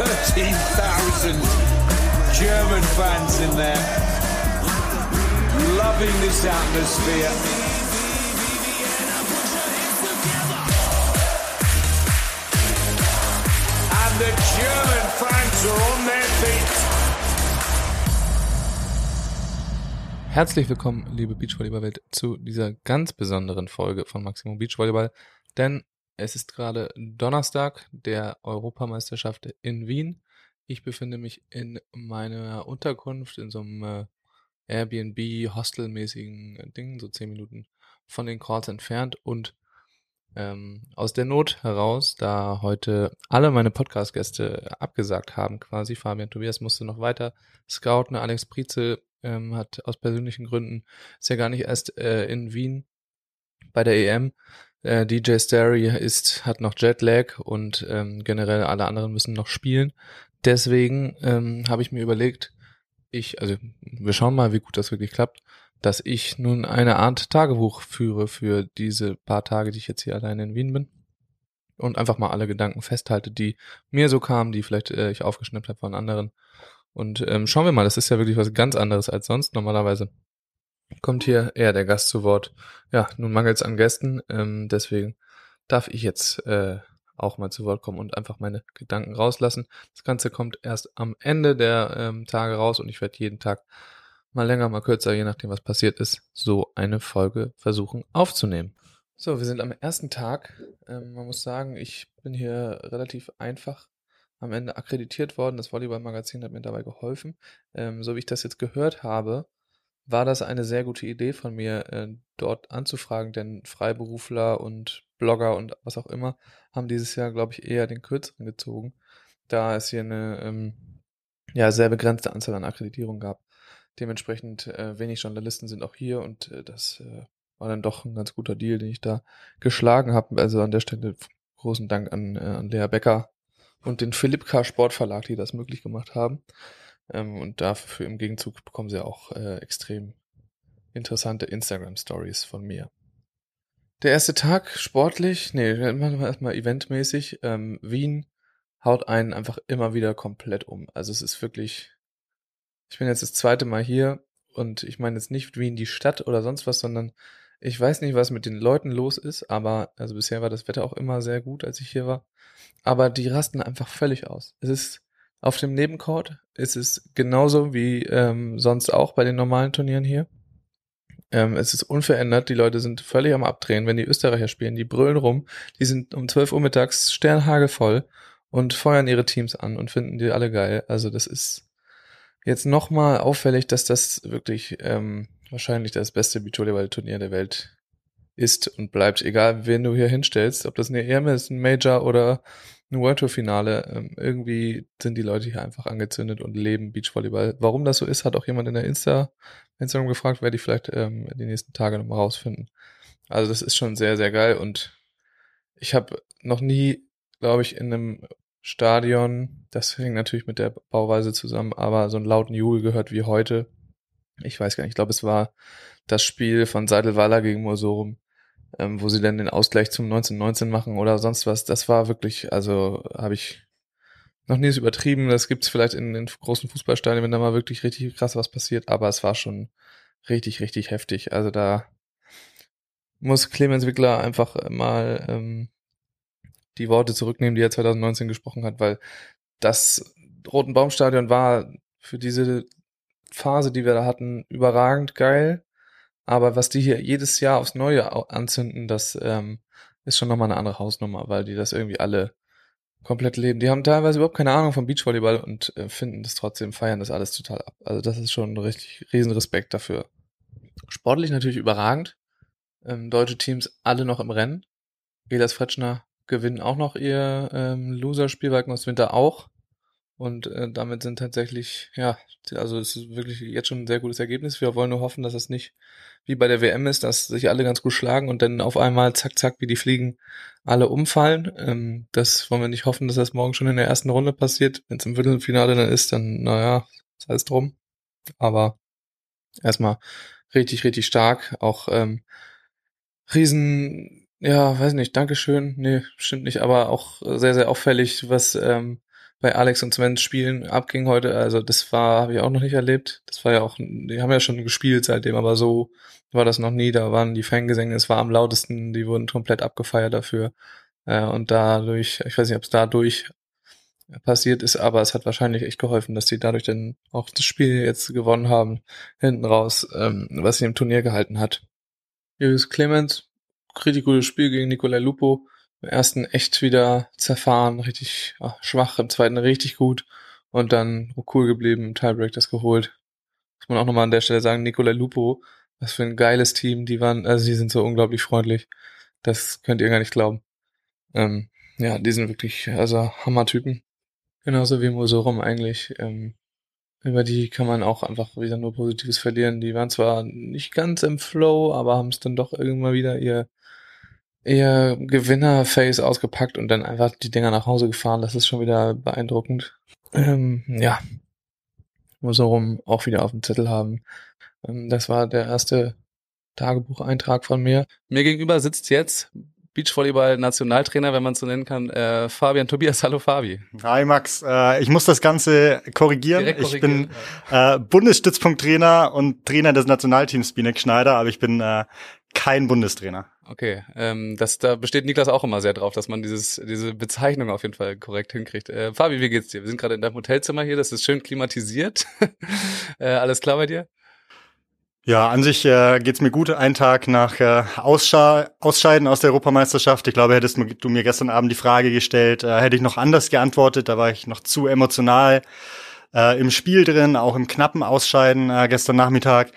13,000 German fans in there, loving this atmosphere. And the German fans are on their feet. Herzlich willkommen, liebe Beachvolleyball-Welt, zu dieser ganz besonderen Folge von Maximum Beachvolleyball, denn es ist gerade Donnerstag der Europameisterschaft in Wien. Ich befinde mich in meiner Unterkunft, in so einem Airbnb-Hostel-mäßigen Ding, so 10 Minuten von den Courts entfernt. Und aus der Not heraus, da heute alle meine Podcast-Gäste abgesagt haben quasi, Fabian, Tobias musste noch weiter scouten, Alex Prietzel hat aus persönlichen Gründen, ist ja gar nicht erst in Wien bei der EM, DJ Starry hat noch Jetlag und generell alle anderen müssen noch spielen. Deswegen habe ich mir überlegt, wir schauen mal, wie gut das wirklich klappt, dass ich nun eine Art Tagebuch führe für diese paar Tage, die ich jetzt hier alleine in Wien bin und einfach mal alle Gedanken festhalte, die mir so kamen, die vielleicht ich aufgeschnappt habe von anderen. Und schauen wir mal, das ist ja wirklich was ganz anderes als sonst normalerweise. Kommt hier eher der Gast zu Wort. Ja, nun mangelt es an Gästen, deswegen darf ich jetzt auch mal zu Wort kommen und einfach meine Gedanken rauslassen. Das Ganze kommt erst am Ende der Tage raus und ich werde jeden Tag mal länger, mal kürzer, je nachdem was passiert ist, so eine Folge versuchen aufzunehmen. So, wir sind am ersten Tag. Man muss sagen, ich bin hier relativ einfach am Ende akkreditiert worden. Das Volleyball-Magazin hat mir dabei geholfen. So wie ich das jetzt gehört habe, war das eine sehr gute Idee von mir, dort anzufragen, denn Freiberufler und Blogger und was auch immer haben dieses Jahr, glaube ich, eher den Kürzeren gezogen, da es hier eine sehr begrenzte Anzahl an Akkreditierungen gab. Dementsprechend wenig Journalisten sind auch hier und das war dann doch ein ganz guter Deal, den ich da geschlagen habe. Also an der Stelle großen Dank an Lea Becker und den Philipp K. Sportverlag, die das möglich gemacht haben. Und dafür im Gegenzug bekommen sie auch extrem interessante Instagram-Stories von mir. Der erste Tag sportlich, erstmal eventmäßig. Wien haut einen einfach immer wieder komplett um. Also es ist wirklich, ich bin jetzt das zweite Mal hier und ich meine jetzt nicht Wien die Stadt oder sonst was, sondern ich weiß nicht, was mit den Leuten los ist, aber also bisher war das Wetter auch immer sehr gut, als ich hier war. Aber die rasten einfach völlig aus. Es ist auf dem Nebencourt ist es genauso wie sonst auch bei den normalen Turnieren hier. Es ist unverändert, die Leute sind völlig am Abdrehen, wenn die Österreicher spielen, die brüllen rum, die sind um 12 Uhr mittags sternhagelvoll und feuern ihre Teams an und finden die alle geil. Also das ist jetzt nochmal auffällig, dass das wirklich wahrscheinlich das beste Beachvolleyball-Turnier der Welt ist und bleibt, egal wen du hier hinstellst, ob das eine EM ist, ein Major oder ein World Tour Finale, irgendwie sind die Leute hier einfach angezündet und leben Beachvolleyball. Warum das so ist, hat auch jemand in der Instagram gefragt, werde ich vielleicht die nächsten Tage nochmal rausfinden. Also das ist schon sehr, sehr geil und ich habe noch nie, glaube ich, in einem Stadion, das hängt natürlich mit der Bauweise zusammen, aber so einen lauten Jubel gehört wie heute. Ich weiß gar nicht, ich glaube, es war das Spiel von Seidelweiler gegen Morsorum, wo sie dann den Ausgleich zum 19:19 machen oder sonst was. Das war wirklich, also habe ich noch nie übertrieben. Das gibt es vielleicht in den großen Fußballstadien, wenn da mal wirklich richtig krass was passiert. Aber es war schon richtig, richtig heftig. Also da muss Clemens Wickler einfach mal die Worte zurücknehmen, die er 2019 gesprochen hat, weil das Roten-Baum-Stadion war für diese Phase, die wir da hatten, überragend geil. Aber was die hier jedes Jahr aufs Neue anzünden, das ist schon nochmal eine andere Hausnummer, weil die das irgendwie alle komplett leben. Die haben teilweise überhaupt keine Ahnung vom Beachvolleyball und finden das trotzdem, feiern das alles total ab. Also das ist schon richtig Riesenrespekt dafür. Sportlich natürlich überragend. Deutsche Teams alle noch im Rennen. Elas Fretschner gewinnen auch noch ihr Loser-Spielwagen aus Winter auch. Und damit sind tatsächlich, es ist wirklich jetzt schon ein sehr gutes Ergebnis. Wir wollen nur hoffen, dass es nicht wie bei der WM ist, dass sich alle ganz gut schlagen und dann auf einmal zack, zack, wie die Fliegen alle umfallen. Das wollen wir nicht hoffen, dass das morgen schon in der ersten Runde passiert. Wenn es im Viertelfinale dann ist, dann sei es drum. Aber erstmal richtig, richtig stark. Auch Dankeschön. Nee, stimmt nicht, aber auch sehr, sehr auffällig, was bei Alex und Sven spielen abging heute, also das habe ich auch noch nicht erlebt. Das war ja auch, die haben ja schon gespielt seitdem, aber so war das noch nie. Da waren die Fangesänge, es war am lautesten, die wurden komplett abgefeiert dafür. Und dadurch, ich weiß nicht, ob es dadurch passiert ist, aber es hat wahrscheinlich echt geholfen, dass die dadurch dann auch das Spiel jetzt gewonnen haben, hinten raus, was sie im Turnier gehalten hat. Julius Clemens, richtig gutes Spiel gegen Nicolai Lupo. Im ersten echt wieder zerfahren, richtig schwach, im zweiten richtig gut und dann cool geblieben, im Tiebreak das geholt. Muss man auch nochmal an der Stelle sagen, Nicolai Lupo, was für ein geiles Team, die sind so unglaublich freundlich, das könnt ihr gar nicht glauben. Ja, die sind wirklich, also Hammertypen. Genauso wie Morsorum eigentlich, über die kann man auch einfach wieder nur Positives verlieren. Die waren zwar nicht ganz im Flow, aber haben es dann doch irgendwann wieder ihr Gewinner-Face ausgepackt und dann einfach die Dinger nach Hause gefahren. Das ist schon wieder beeindruckend. Ja, Morsorum auch wieder auf dem Zettel haben. Das war der erste Tagebucheintrag von mir. Mir gegenüber sitzt jetzt Beachvolleyball-Nationaltrainer, wenn man es so nennen kann, Fabian. Tobias, hallo Fabi. Hi Max, ich muss das Ganze korrigieren. Ich bin Bundesstützpunkttrainer und Trainer des Nationalteams Binek Schneider, aber ich bin kein Bundestrainer. Okay, da besteht Niklas auch immer sehr drauf, dass man diese Bezeichnung auf jeden Fall korrekt hinkriegt. Fabi, wie geht's dir? Wir sind gerade in deinem Hotelzimmer hier, das ist schön klimatisiert. Alles klar bei dir? Ja, an sich geht's mir gut. Einen Tag nach Ausscheiden aus der Europameisterschaft. Ich glaube, hättest du mir gestern Abend die Frage gestellt, hätte ich noch anders geantwortet. Da war ich noch zu emotional im Spiel drin, auch im knappen Ausscheiden gestern Nachmittag.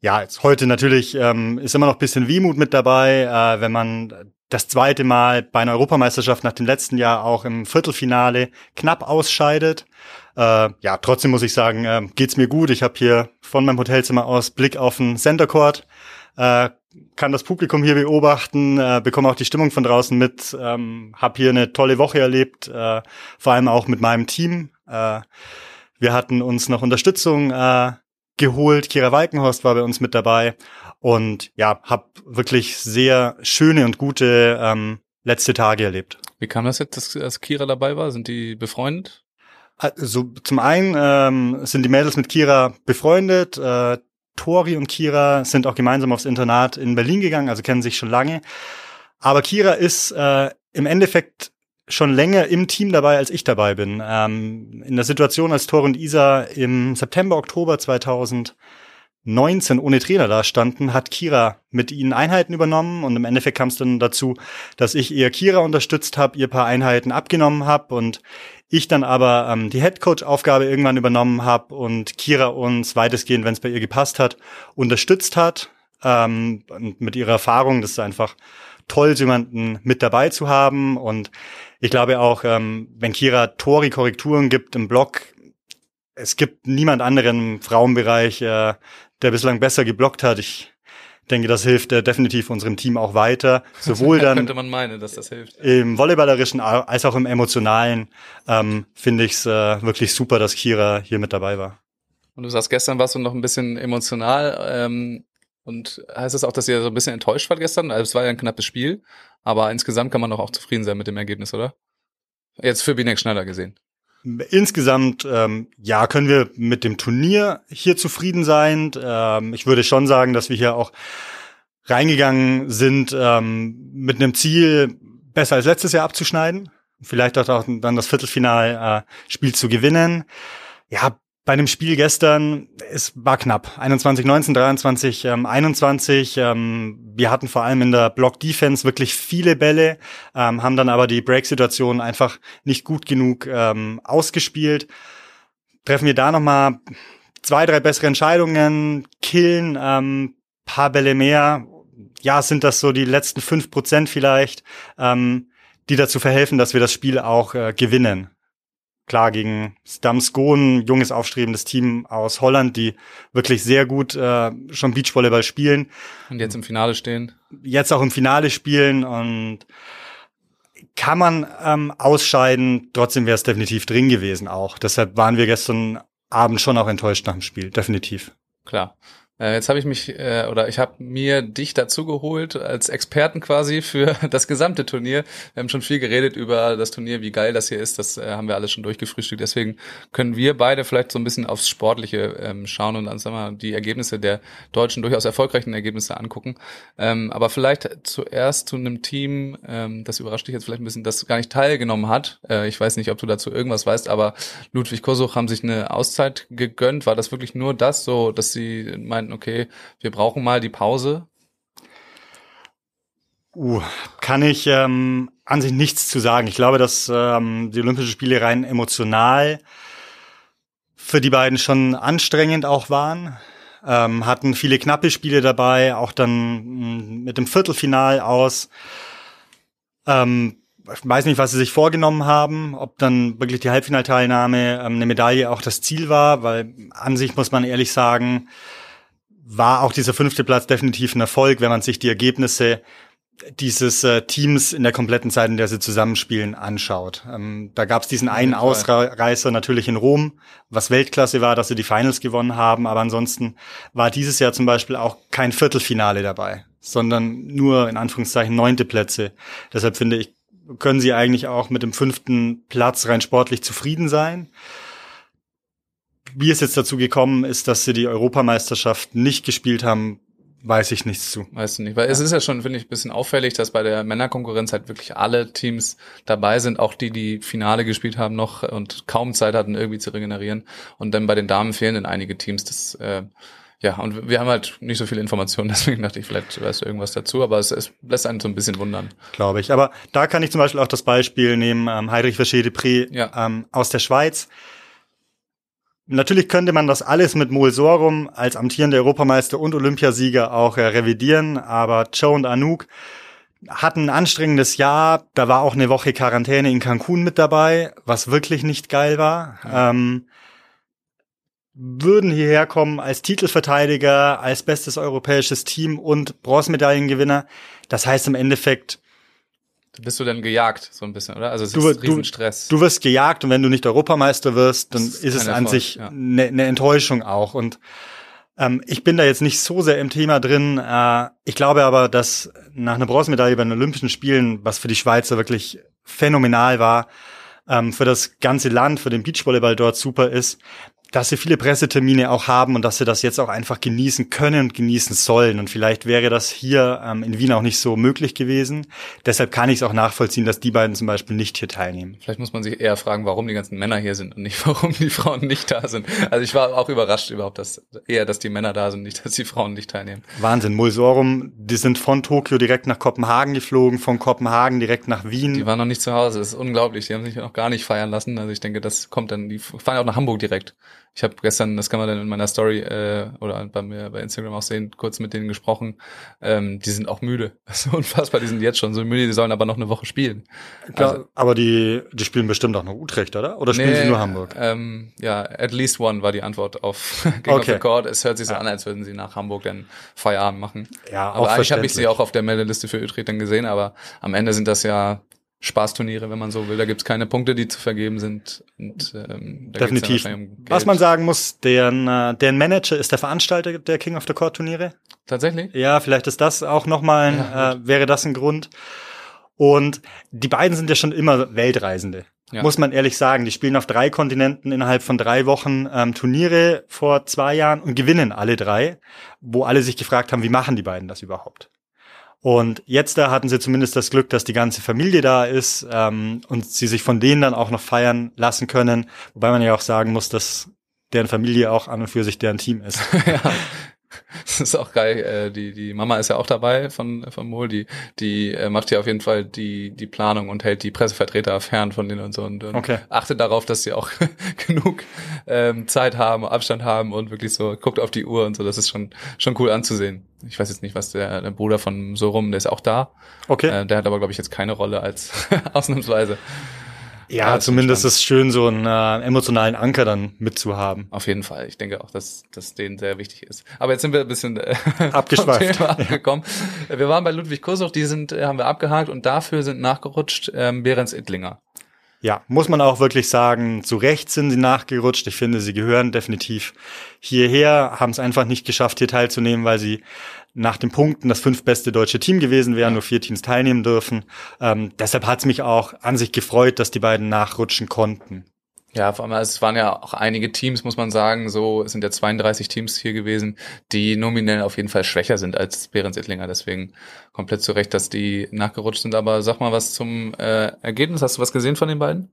Ja, jetzt heute natürlich ist immer noch ein bisschen Wehmut mit dabei, wenn man das zweite Mal bei einer Europameisterschaft nach dem letzten Jahr auch im Viertelfinale knapp ausscheidet. Ja, trotzdem muss ich sagen, geht's mir gut. Ich habe hier von meinem Hotelzimmer aus Blick auf den Center Court, kann das Publikum hier beobachten, bekomme auch die Stimmung von draußen mit, habe hier eine tolle Woche erlebt, vor allem auch mit meinem Team. Wir hatten uns noch Unterstützung geholt. Kira Walkenhorst war bei uns mit dabei und ja, habe wirklich sehr schöne und gute letzte Tage erlebt. Wie kam das jetzt, dass Kira dabei war? Sind die befreundet? Also zum einen sind die Mädels mit Kira befreundet. Tori und Kira sind auch gemeinsam aufs Internat in Berlin gegangen, also kennen sich schon lange. Aber Kira ist im Endeffekt schon länger im Team dabei, als ich dabei bin. In der Situation, als Tor und Isa im September, Oktober 2019 ohne Trainer da standen, hat Kira mit ihnen Einheiten übernommen und im Endeffekt kam es dann dazu, dass ich ihr Kira unterstützt habe, ihr paar Einheiten abgenommen habe und ich dann aber die Headcoach-Aufgabe irgendwann übernommen habe und Kira uns weitestgehend, wenn es bei ihr gepasst hat, unterstützt hat. Und mit ihrer Erfahrung, das ist einfach toll, jemanden mit dabei zu haben und ich glaube auch, wenn Kira Tori Korrekturen gibt im Block, es gibt niemand anderen im Frauenbereich, der bislang besser geblockt hat. Ich denke, das hilft definitiv unserem Team auch weiter, sowohl dann könnte man meinen, dass das hilft. Im Volleyballerischen als auch im Emotionalen finde ich es wirklich super, dass Kira hier mit dabei war. Und du sagst, gestern warst du noch ein bisschen emotional, und heißt das auch, dass ihr so ein bisschen enttäuscht wart gestern? Also es war ja ein knappes Spiel, aber insgesamt kann man doch auch zufrieden sein mit dem Ergebnis, oder? Jetzt für Binek Schneider gesehen. Insgesamt, ja, können wir mit dem Turnier hier zufrieden sein. Ich würde schon sagen, dass wir hier auch reingegangen sind mit einem Ziel, besser als letztes Jahr abzuschneiden. Vielleicht auch dann das Viertelfinalspiel zu gewinnen. Ja, bei dem Spiel gestern, es war knapp. 21-19, 23-21. Wir hatten vor allem in der Block-Defense wirklich viele Bälle, haben dann aber die Break-Situation einfach nicht gut genug ausgespielt. Treffen wir da nochmal 2, 3 bessere Entscheidungen, killen, paar Bälle mehr. Ja, sind das so die letzten 5% vielleicht, die dazu verhelfen, dass wir das Spiel auch gewinnen. Klar, gegen Stamskonen, junges, aufstrebendes Team aus Holland, die wirklich sehr gut schon Beachvolleyball spielen. Und jetzt im Finale stehen. Jetzt auch im Finale spielen und kann man ausscheiden, trotzdem wäre es definitiv drin gewesen auch. Deshalb waren wir gestern Abend schon auch enttäuscht nach dem Spiel, definitiv. Klar. Jetzt habe ich mir dich dazu geholt als Experten quasi für das gesamte Turnier. Wir haben schon viel geredet über das Turnier, wie geil das hier ist. Das haben wir alles schon durchgefrühstückt. Deswegen können wir beide vielleicht so ein bisschen aufs Sportliche schauen und uns mal die Ergebnisse der deutschen, durchaus erfolgreichen Ergebnisse angucken. Aber vielleicht zuerst zu einem Team, das überrascht dich jetzt vielleicht ein bisschen, das gar nicht teilgenommen hat. Ich weiß nicht, ob du dazu irgendwas weißt, aber Ludwig Kosuch haben sich eine Auszeit gegönnt. War das wirklich nur das, so dass sie meinen, okay, wir brauchen mal die Pause? Kann ich an sich nichts zu sagen. Ich glaube, dass die Olympischen Spiele rein emotional für die beiden schon anstrengend auch waren. Hatten viele knappe Spiele dabei, auch dann mit dem Viertelfinale aus. Ich weiß nicht, was sie sich vorgenommen haben, ob dann wirklich die Halbfinalteilnahme eine Medaille auch das Ziel war, weil an sich muss man ehrlich sagen, war auch dieser 5. Platz definitiv ein Erfolg, wenn man sich die Ergebnisse dieses Teams in der kompletten Zeit, in der sie zusammenspielen, anschaut. Da gab es diesen einen Ausreißer natürlich in Rom, was Weltklasse war, dass sie die Finals gewonnen haben, aber ansonsten war dieses Jahr zum Beispiel auch kein Viertelfinale dabei, sondern nur in Anführungszeichen 9. Plätze. Deshalb finde ich, können sie eigentlich auch mit dem 5. Platz rein sportlich zufrieden sein. Wie es jetzt dazu gekommen ist, dass sie die Europameisterschaft nicht gespielt haben, weiß ich nichts zu. Weißt du nicht, weil es ist ja schon, finde ich, ein bisschen auffällig, dass bei der Männerkonkurrenz halt wirklich alle Teams dabei sind, auch die Finale gespielt haben noch und kaum Zeit hatten, irgendwie zu regenerieren. Und dann bei den Damen fehlen dann einige Teams. Das und wir haben halt nicht so viele Informationen, deswegen dachte ich, vielleicht weißt du irgendwas dazu, aber es lässt einen so ein bisschen wundern. Glaube ich, aber da kann ich zum Beispiel auch das Beispiel nehmen, Heidrich Verchet-Depré aus der Schweiz. Natürlich könnte man das alles mit Mol Sørum als amtierender Europameister und Olympiasieger auch revidieren, aber Joe und Anouk hatten ein anstrengendes Jahr, da war auch eine Woche Quarantäne in Cancun mit dabei, was wirklich nicht geil war. Ja. Würden hierher kommen als Titelverteidiger, als bestes europäisches Team und Bronzemedaillengewinner. Das heißt im Endeffekt, bist du dann gejagt, so ein bisschen, oder? Also es ist Riesenstress. Du wirst gejagt und wenn du nicht Europameister wirst, dann ist es an sich eine Enttäuschung auch. Und ich bin da jetzt nicht so sehr im Thema drin. Ich glaube aber, dass nach einer Bronzemedaille bei den Olympischen Spielen, was für die Schweizer wirklich phänomenal war, für das ganze Land, für den Beachvolleyball dort super ist, dass sie viele Pressetermine auch haben und dass sie das jetzt auch einfach genießen können und genießen sollen. Und vielleicht wäre das hier in Wien auch nicht so möglich gewesen. Deshalb kann ich es auch nachvollziehen, dass die beiden zum Beispiel nicht hier teilnehmen. Vielleicht muss man sich eher fragen, warum die ganzen Männer hier sind und nicht, warum die Frauen nicht da sind. Also ich war auch überrascht überhaupt, dass die Männer da sind, nicht, dass die Frauen nicht teilnehmen. Wahnsinn, Mol Sørum, die sind von Tokio direkt nach Kopenhagen geflogen, von Kopenhagen direkt nach Wien. Die waren noch nicht zu Hause, das ist unglaublich. Die haben sich noch gar nicht feiern lassen. Also ich denke, das kommt dann, die fahren auch nach Hamburg direkt. Ich habe gestern, das kann man dann in meiner Story oder bei mir bei Instagram auch sehen, kurz mit denen gesprochen. Die sind auch müde. Das ist unfassbar, die sind jetzt schon so müde, die sollen aber noch eine Woche spielen. Klar, also, aber die spielen bestimmt auch noch Utrecht, oder? Oder spielen sie nur Hamburg? At least one war die Antwort auf King of the Court. Es hört sich so an, als würden sie nach Hamburg dann Feierabend machen. Ja, aber eigentlich habe ich sie auch auf der Meldeliste für Utrecht dann gesehen, aber am Ende sind das ja Spaßturniere, wenn man so will. Da gibt's keine Punkte, die zu vergeben sind. Und, da definitiv. Geht's um Geld. Was man sagen muss, deren Manager ist der Veranstalter der King of the Court Turniere. Tatsächlich? Ja, vielleicht ist das auch nochmal, wäre das ein Grund. Und die beiden sind ja schon immer Weltreisende. Ja. Muss man ehrlich sagen. Die spielen auf 3 Kontinenten innerhalb von 3 Wochen Turniere vor 2 Jahren und gewinnen alle 3, wo alle sich gefragt haben, wie machen die beiden das überhaupt? Und jetzt da hatten sie zumindest das Glück, dass die ganze Familie da ist und sie sich von denen dann auch noch feiern lassen können. Wobei man ja auch sagen muss, dass deren Familie auch an und für sich deren Team ist. Ja. Das ist auch geil. Die Mama ist ja auch dabei von Mol. Die macht ja auf jeden Fall die Planung und hält die Pressevertreter fern von denen und so. Und okay. Achtet darauf, dass sie auch genug Zeit haben, Abstand haben und wirklich so guckt auf die Uhr und so. Das ist schon cool anzusehen. Ich weiß jetzt nicht, was der Bruder von Sørum, der ist auch da. Okay. Der hat aber, glaube ich, jetzt keine Rolle als ausnahmsweise. Ja, zumindest ist es schön, so einen emotionalen Anker dann mitzuhaben. Auf jeden Fall. Ich denke auch, dass das denen sehr wichtig ist. Aber jetzt sind wir ein bisschen abgeschweift angekommen. Ja. Wir waren bei Ludwig Kosuch, die haben wir abgehakt und dafür sind nachgerutscht Behrens Ittlinger. ja, muss man auch wirklich sagen, zu Recht sind sie nachgerutscht. Ich finde, sie gehören definitiv hierher, haben es einfach nicht geschafft, hier teilzunehmen, weil sie nach den Punkten das 5. beste deutsche Team gewesen wären, nur 4 Teams teilnehmen dürfen. Deshalb hat es mich auch an sich gefreut, dass die beiden nachrutschen konnten. Ja, vor allem, es waren ja auch einige Teams, muss man sagen, so, es sind ja 32 Teams hier gewesen, die nominell auf jeden Fall schwächer sind als Behrens Ittlinger, deswegen komplett zu Recht, dass die nachgerutscht sind. Aber sag mal was zum Ergebnis, hast du was gesehen von den beiden?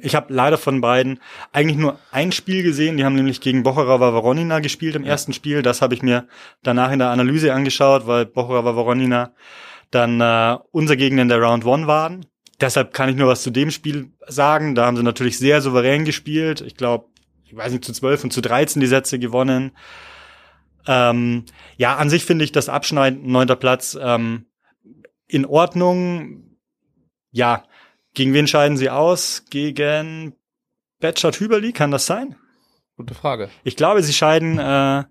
Ich habe leider von beiden eigentlich nur ein Spiel gesehen, die haben nämlich gegen Bocharova Voronina gespielt im ersten Spiel, das habe ich mir danach in der Analyse angeschaut, weil Bocharova Voronina dann unser Gegner in der Round 1 waren. Deshalb kann ich nur was zu dem Spiel sagen. Da haben sie natürlich sehr souverän gespielt. Ich glaube, ich weiß nicht, zu 12 und zu 13 die Sätze gewonnen. Ja, an sich finde ich das Abschneiden, 9. Platz, in Ordnung. Ja, gegen wen scheiden sie aus? Gegen Batschart Hüberli, kann das sein? Gute Frage. Ich glaube, sie scheiden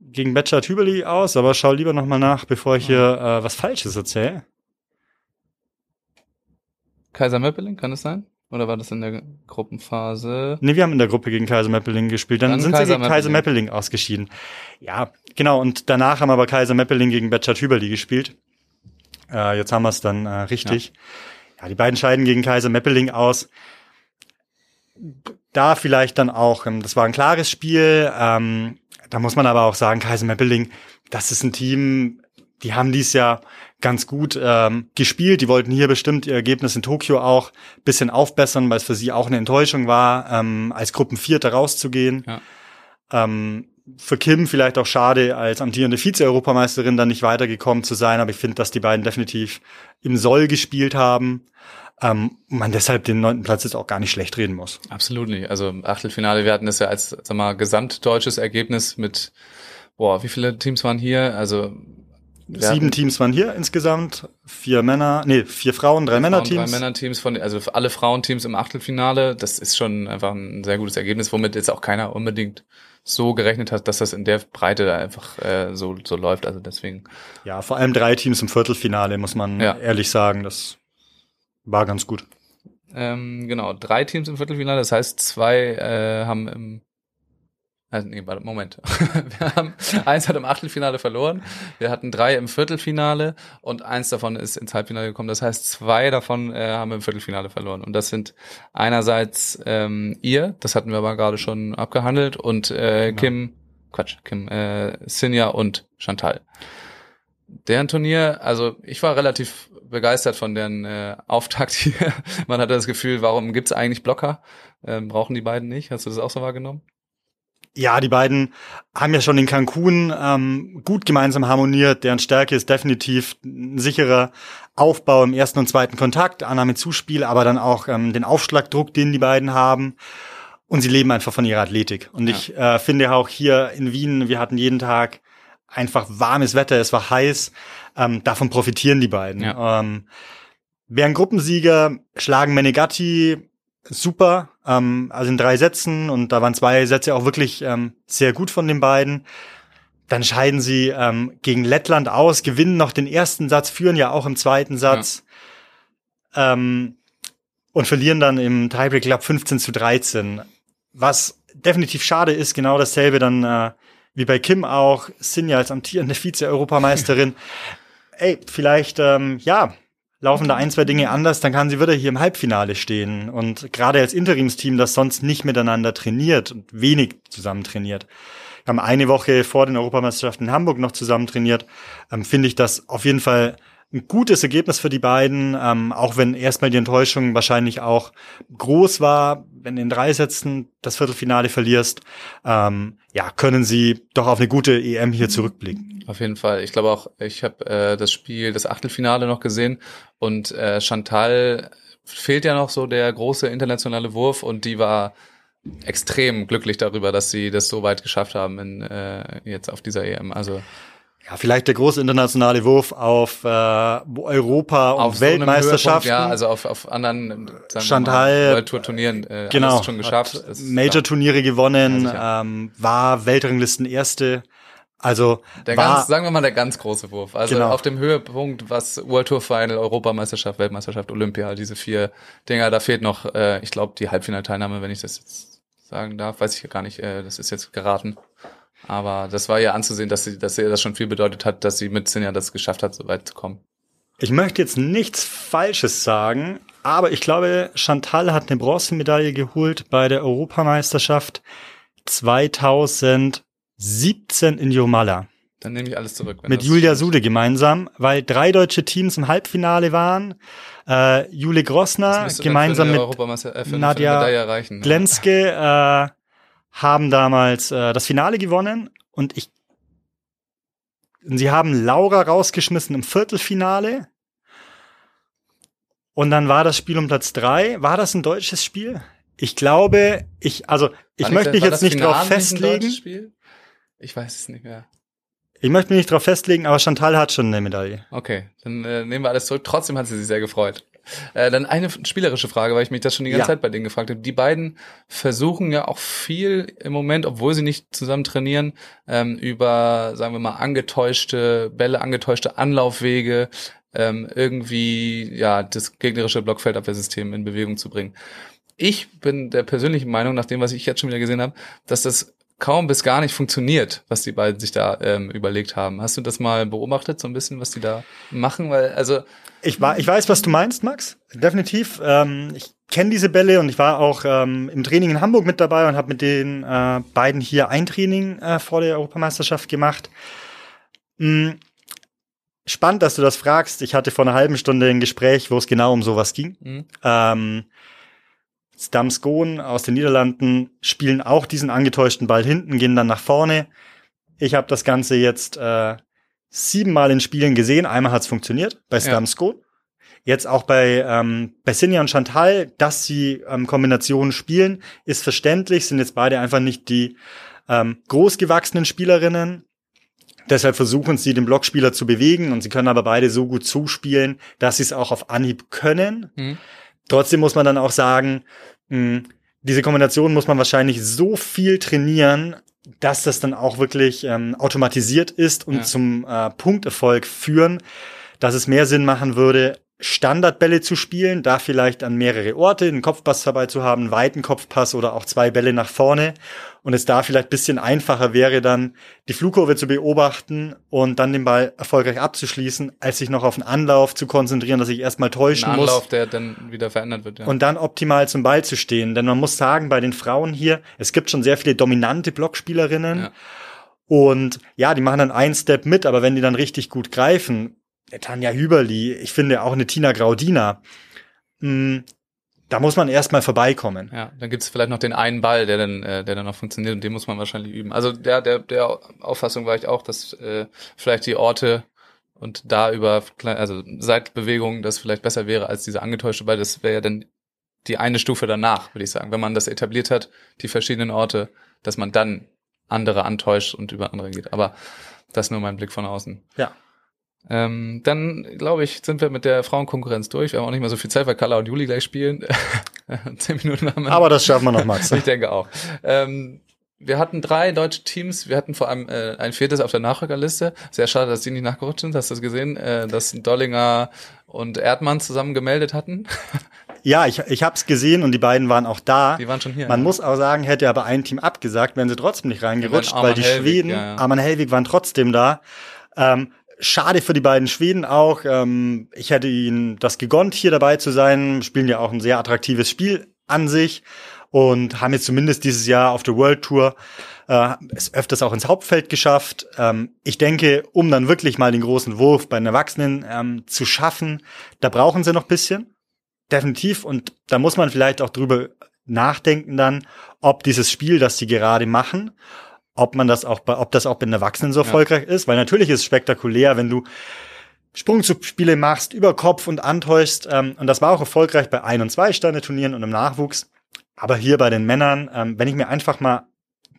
gegen Batschart Hüberli aus, aber schau lieber nochmal nach, bevor ich hier was Falsches erzähle. Keizer Meppelink, kann das sein? Oder war das in der Gruppenphase? Ne, wir haben in der Gruppe gegen Keizer Meppelink gespielt. Dann sind sie gegen Keizer Meppelink ausgeschieden. Ja, genau. Und danach haben aber Keizer Meppelink gegen Batschart Hüberli gespielt. Jetzt haben wir es dann richtig. Ja. Ja, die beiden scheiden gegen Keizer Meppelink aus. Da vielleicht dann auch, das war ein klares Spiel. Da muss man aber auch sagen, Keizer Meppelink, das ist ein Team, die haben dies Jahr ganz gut gespielt. Die wollten hier bestimmt ihr Ergebnis in Tokio auch ein bisschen aufbessern, weil es für sie auch eine Enttäuschung war, als Gruppenvierter rauszugehen. Ja. Für Kim vielleicht auch schade, als amtierende Vize-Europameisterin dann nicht weitergekommen zu sein. Aber ich finde, dass die beiden definitiv im Soll gespielt haben. Und man deshalb den 9. Platz jetzt auch gar nicht schlecht reden muss. Absolut nicht. Also im Achtelfinale, wir hatten das ja als, sag mal, gesamtdeutsches Ergebnis mit, boah, wie viele Teams waren hier? Also 7 Teams waren hier insgesamt, 4 Frauen, 3 Männerteams. 3 Männerteams, also alle Frauenteams im Achtelfinale. Das ist schon einfach ein sehr gutes Ergebnis, womit jetzt auch keiner unbedingt so gerechnet hat, dass das in der Breite einfach so läuft. Also deswegen. Ja, vor allem 3 Teams im Viertelfinale, muss man ehrlich sagen. Das war ganz gut. Genau, 3 Teams im Viertelfinale, das heißt 2 haben im eins hat im Achtelfinale verloren, wir hatten 3 im Viertelfinale und 1 davon ist ins Halbfinale gekommen. Das heißt, 2 davon haben wir im Viertelfinale verloren. Und das sind einerseits ihr, das hatten wir aber gerade schon abgehandelt, und Sinja und Chantal. Deren Turnier, also ich war relativ begeistert von deren Auftakt hier. Man hatte das Gefühl, warum gibt's eigentlich Blocker? Brauchen die beiden nicht? Hast du das auch so wahrgenommen? Ja, die beiden haben ja schon in Cancun gut gemeinsam harmoniert. Deren Stärke ist definitiv ein sicherer Aufbau im ersten und zweiten Kontakt, Annahme, Zuspiel, aber dann auch den Aufschlagdruck, den die beiden haben. Und sie leben einfach von ihrer Athletik. Und ich finde auch hier in Wien, wir hatten jeden Tag einfach warmes Wetter, es war heiß. Davon profitieren die beiden. Ja. Wären Gruppensieger, schlagen Menegatti, super, also in 3 Sätzen, und da waren 2 Sätze auch wirklich sehr gut von den beiden. Dann scheiden sie gegen Lettland aus, gewinnen noch den ersten Satz, führen ja auch im zweiten Satz und verlieren dann im Tiebreak, glaube 15 zu 13. Was definitiv schade ist, genau dasselbe dann wie bei Kim auch, Sinja als amtierende Vize-Europameisterin. Ey, vielleicht, laufen da 1-2 Dinge anders, dann kann sie wieder hier im Halbfinale stehen. Und gerade als Interimsteam, das sonst nicht miteinander trainiert und wenig zusammen trainiert. Wir haben eine Woche vor den Europameisterschaften in Hamburg noch zusammen trainiert. Finde ich das auf jeden Fall ein gutes Ergebnis für die beiden, auch wenn erstmal die Enttäuschung wahrscheinlich auch groß war, wenn in 3 Sätzen das Viertelfinale verlierst, können sie doch auf eine gute EM hier zurückblicken. Auf jeden Fall. Ich glaube auch, ich habe das Spiel, das Achtelfinale noch gesehen, und Chantal fehlt ja noch so der große internationale Wurf, und die war extrem glücklich darüber, dass sie das so weit geschafft haben jetzt auf dieser EM. Also ja, vielleicht der große internationale Wurf auf Europa und auf Weltmeisterschaften. So einem Höhepunkt, ja, also auf anderen, World-Tour-Turnieren genau, hast du schon geschafft. Major-Turniere gewonnen, war Weltranglisten Erste. Also sagen wir mal, der ganz große Wurf. Also genau. Auf dem Höhepunkt, was World Tour Final, Europameisterschaft, Weltmeisterschaft, Olympia, diese vier Dinger, da fehlt noch, ich glaube, die Halbfinalteilnahme, wenn ich das jetzt sagen darf, weiß ich gar nicht, das ist jetzt geraten. Aber das war ja anzusehen, dass sie das schon viel bedeutet hat, dass sie mit 10 Jahren das geschafft hat, so weit zu kommen. Ich möchte jetzt nichts Falsches sagen, aber ich glaube, Chantal hat eine Bronzemedaille geholt bei der Europameisterschaft 2017 in Jomala. Dann nehme ich alles zurück. Mit Julia Sude gemeinsam, weil 3 deutsche Teams im Halbfinale waren. Jule Grossner gemeinsam mit Nadja Glenske haben damals das Finale gewonnen. Sie haben Laura rausgeschmissen im Viertelfinale. Und dann war das Spiel um Platz 3. War das ein deutsches Spiel? Ich glaube, ich möchte mich jetzt nicht drauf festlegen. Ich weiß es nicht mehr. Ich möchte mich nicht drauf festlegen, aber Chantal hat schon eine Medaille. Okay, dann nehmen wir alles zurück. Trotzdem hat sie sich sehr gefreut. Dann eine spielerische Frage, weil ich mich das schon die ganze Zeit bei denen gefragt habe. Die beiden versuchen ja auch viel im Moment, obwohl sie nicht zusammen trainieren, über, sagen wir mal, angetäuschte Bälle, angetäuschte Anlaufwege, irgendwie ja das gegnerische Blockfeldabwehrsystem in Bewegung zu bringen. Ich bin der persönlichen Meinung, nach dem, was ich jetzt schon wieder gesehen habe, dass das kaum bis gar nicht funktioniert, was die beiden sich da überlegt haben. Hast du das mal beobachtet, so ein bisschen, was die da machen? Weil ich weiß, was du meinst, Max. Definitiv. Ich kenne diese Bälle und ich war auch im Training in Hamburg mit dabei und habe mit den beiden hier ein Training vor der Europameisterschaft gemacht. Spannend, dass du das fragst. Ich hatte vor einer halben Stunde ein Gespräch, wo es genau um sowas ging. Stamskoen aus den Niederlanden spielen auch diesen angetäuschten Ball hinten, gehen dann nach vorne. Ich habe das Ganze jetzt 7-mal in Spielen gesehen. Einmal hat's funktioniert bei Stamskoen. Jetzt auch bei Sinja und Chantal, dass sie Kombinationen spielen, ist verständlich. Sind jetzt beide einfach nicht die großgewachsenen Spielerinnen. Deshalb versuchen sie, den Blockspieler zu bewegen. Und sie können aber beide so gut zuspielen, dass sie es auch auf Anhieb können. Trotzdem muss man dann auch sagen, diese Kombination muss man wahrscheinlich so viel trainieren, dass das dann auch wirklich automatisiert ist und zum Punkterfolg führen, dass es mehr Sinn machen würde, Standardbälle zu spielen, da vielleicht an mehrere Orte einen Kopfpass dabei zu haben, einen weiten Kopfpass oder auch 2 Bälle nach vorne. Und es da vielleicht ein bisschen einfacher wäre, dann die Flugkurve zu beobachten und dann den Ball erfolgreich abzuschließen, als sich noch auf einen Anlauf zu konzentrieren, dass ich erstmal täuschen muss. Ein Anlauf, der dann wieder verändert wird. Ja. Und dann optimal zum Ball zu stehen. Denn man muss sagen, bei den Frauen hier, es gibt schon sehr viele dominante Blockspielerinnen. Ja. Und ja, die machen dann einen Step mit, aber wenn die dann richtig gut greifen, Tanja Hüberli, ich finde auch eine Tina Graudina, da muss man erstmal vorbeikommen. Ja, dann gibt's vielleicht noch den einen Ball, der dann noch funktioniert und den muss man wahrscheinlich üben. Also der Auffassung war ich auch, dass vielleicht die Orte und da über Seitbewegungen das vielleicht besser wäre als diese angetäuschte Ball. Das wäre ja dann die eine Stufe danach, würde ich sagen. Wenn man das etabliert hat, die verschiedenen Orte, dass man dann andere antäuscht und über andere geht. Aber das ist nur mein Blick von außen. Ja. Dann, glaube ich, sind wir mit der Frauenkonkurrenz durch. Wir haben auch nicht mehr so viel Zeit, weil Carla und Juli gleich spielen. 10 Minuten haben wir. Aber das schaffen wir noch, Max. Ich denke auch. Wir hatten 3 deutsche Teams. Wir hatten vor allem ein 4. auf der Nachrückerliste. Sehr schade, dass die nicht nachgerückt sind. Hast du das gesehen, dass Dollinger und Erdmann zusammen gemeldet hatten? Ja, ich habe es gesehen und die beiden waren auch da. Die waren schon hier. Man muss auch sagen, hätte aber ein Team abgesagt, wären sie trotzdem nicht reingerutscht, weil die Schweden, Arman Helwig waren trotzdem da. Schade für die beiden Schweden auch. Ich hätte ihnen das gegönnt, hier dabei zu sein. Spielen ja auch ein sehr attraktives Spiel an sich und haben jetzt zumindest dieses Jahr auf der World Tour es öfters auch ins Hauptfeld geschafft. Ich denke, um dann wirklich mal den großen Wurf bei den Erwachsenen zu schaffen, da brauchen sie noch ein bisschen. Definitiv. Und da muss man vielleicht auch drüber nachdenken dann, ob dieses Spiel, das sie gerade machen, ob das auch bei den Erwachsenen so erfolgreich ist, weil natürlich ist es spektakulär, wenn du Sprungzugspiele machst, über Kopf und antäuschst, und das war auch erfolgreich bei 1- und 2-Sterne-Turnieren und im Nachwuchs, aber hier bei den Männern, wenn ich mir einfach mal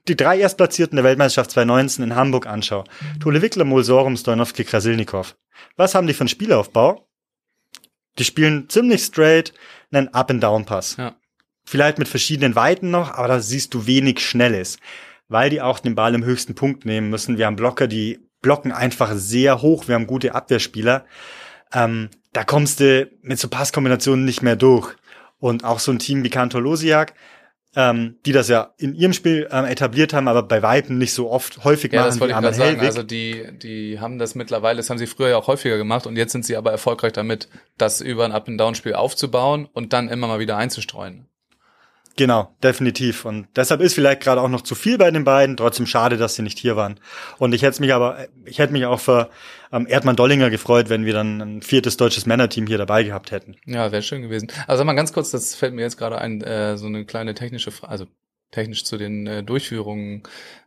die 3 Erstplatzierten der Weltmeisterschaft 2019 in Hamburg anschaue, Tole Wickler, Mol Sørum, Stojnovski, Krasilnikow, was haben die für einen Spielaufbau? Die spielen ziemlich straight einen Up-and-Down-Pass. Ja. Vielleicht mit verschiedenen Weiten noch, aber da siehst du wenig Schnelles. weil die auch den Ball im höchsten Punkt nehmen müssen. Wir haben Blocker, die blocken einfach sehr hoch. Wir haben gute Abwehrspieler. Da kommst du mit so Passkombinationen nicht mehr durch. Und auch so ein Team wie Kantor-Losiak, die das ja in ihrem Spiel etabliert haben, aber bei Weitem nicht so oft häufig machen. Ja, das wollte ich gerade sagen. Also die haben das mittlerweile, das haben sie früher ja auch häufiger gemacht und jetzt sind sie aber erfolgreich damit, das über ein Up-and-Down-Spiel aufzubauen und dann immer mal wieder einzustreuen. Genau, definitiv. Und deshalb ist vielleicht gerade auch noch zu viel bei den beiden. Trotzdem schade, dass sie nicht hier waren. Und ich hätte mich auch für Erdmann-Dollinger gefreut, wenn wir dann ein viertes deutsches Männerteam hier dabei gehabt hätten. Ja, wäre schön gewesen. Also sag mal ganz kurz, das fällt mir jetzt gerade ein, so eine kleine technische Frage, also technisch zu den Durchführungen.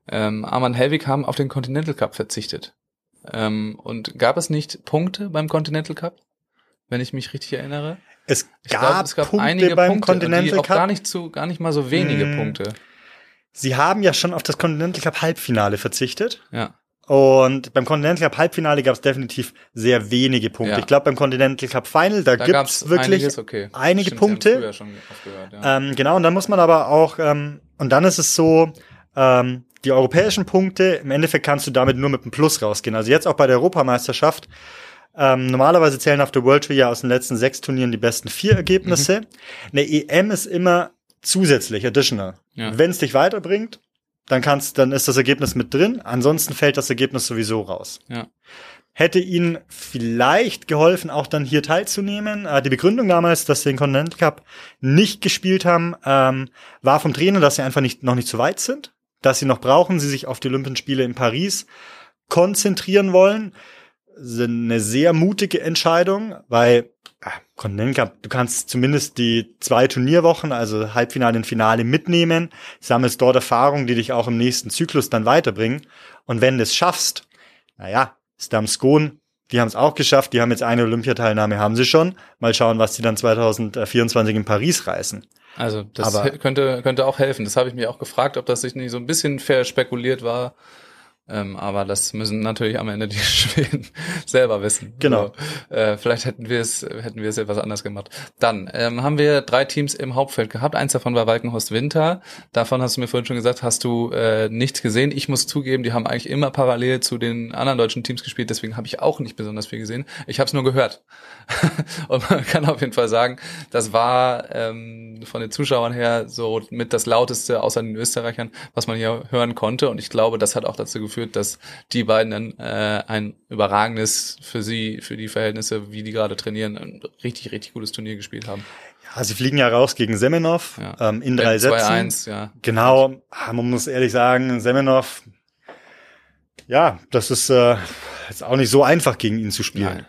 Arman Helwig haben auf den Continental Cup verzichtet. Und gab es nicht Punkte beim Continental Cup, wenn ich mich richtig erinnere? Es gab Punkte einige beim Punkte, Continental Cup. Gar nicht mal so wenige Punkte. Sie haben ja schon auf das Continental Cup Halbfinale verzichtet. Ja. Und beim Continental Cup Halbfinale gab es definitiv sehr wenige Punkte. Ja. Ich glaube, beim Continental Cup Final, da gibt es wirklich einige Punkte. Früher schon aufgehört, ja. Genau, und dann muss man aber auch, und dann ist es so, die europäischen Punkte, im Endeffekt kannst du damit nur mit einem Plus rausgehen. Also jetzt auch bei der Europameisterschaft, normalerweise zählen auf der World Tour ja aus den letzten 6 Turnieren die besten 4 Ergebnisse. Mhm. Eine EM ist immer zusätzlich, additional. Ja. Wenn es dich weiterbringt, dann ist das Ergebnis mit drin. Ansonsten fällt das Ergebnis sowieso raus. Ja. Hätte ihnen vielleicht geholfen, auch dann hier teilzunehmen. Die Begründung damals, dass sie den Continental Cup nicht gespielt haben, war vom Trainer, dass sie einfach noch nicht so weit sind, dass sie noch brauchen, sie sich auf die Olympischen Spiele in Paris konzentrieren wollen. Eine sehr mutige Entscheidung, weil du kannst zumindest die 2 Turnierwochen, also Halbfinale und Finale, mitnehmen, sammelst dort Erfahrungen, die dich auch im nächsten Zyklus dann weiterbringen. Und wenn du es schaffst, Stamskon, die haben es auch geschafft, die haben jetzt eine Olympiateilnahme, haben sie schon. Mal schauen, was die dann 2024 in Paris reißen. Also das könnte auch helfen. Das habe ich mir auch gefragt, ob das sich nicht so ein bisschen verspekuliert war. Aber das müssen natürlich am Ende die Schweden selber wissen. Genau. Also, vielleicht hätten wir es etwas anders gemacht. Dann haben wir 3 Teams im Hauptfeld gehabt. Eins davon war Walkenhorst-Winter. Davon hast du mir vorhin schon gesagt, hast du nichts gesehen. Ich muss zugeben, die haben eigentlich immer parallel zu den anderen deutschen Teams gespielt. Deswegen habe ich auch nicht besonders viel gesehen. Ich habe es nur gehört. Und man kann auf jeden Fall sagen, das war von den Zuschauern her so mit das Lauteste, außer den Österreichern, was man hier hören konnte. Und ich glaube, das hat auch dazu geführt, dass die beiden dann ein überragendes, für die Verhältnisse, wie die gerade trainieren, ein richtig, richtig gutes Turnier gespielt haben. Ja, sie fliegen ja raus gegen Semenov in 3 Sätzen. 2-1, ja. Genau, man muss ehrlich sagen, Semenov, ja, das ist jetzt auch nicht so einfach, gegen ihn zu spielen.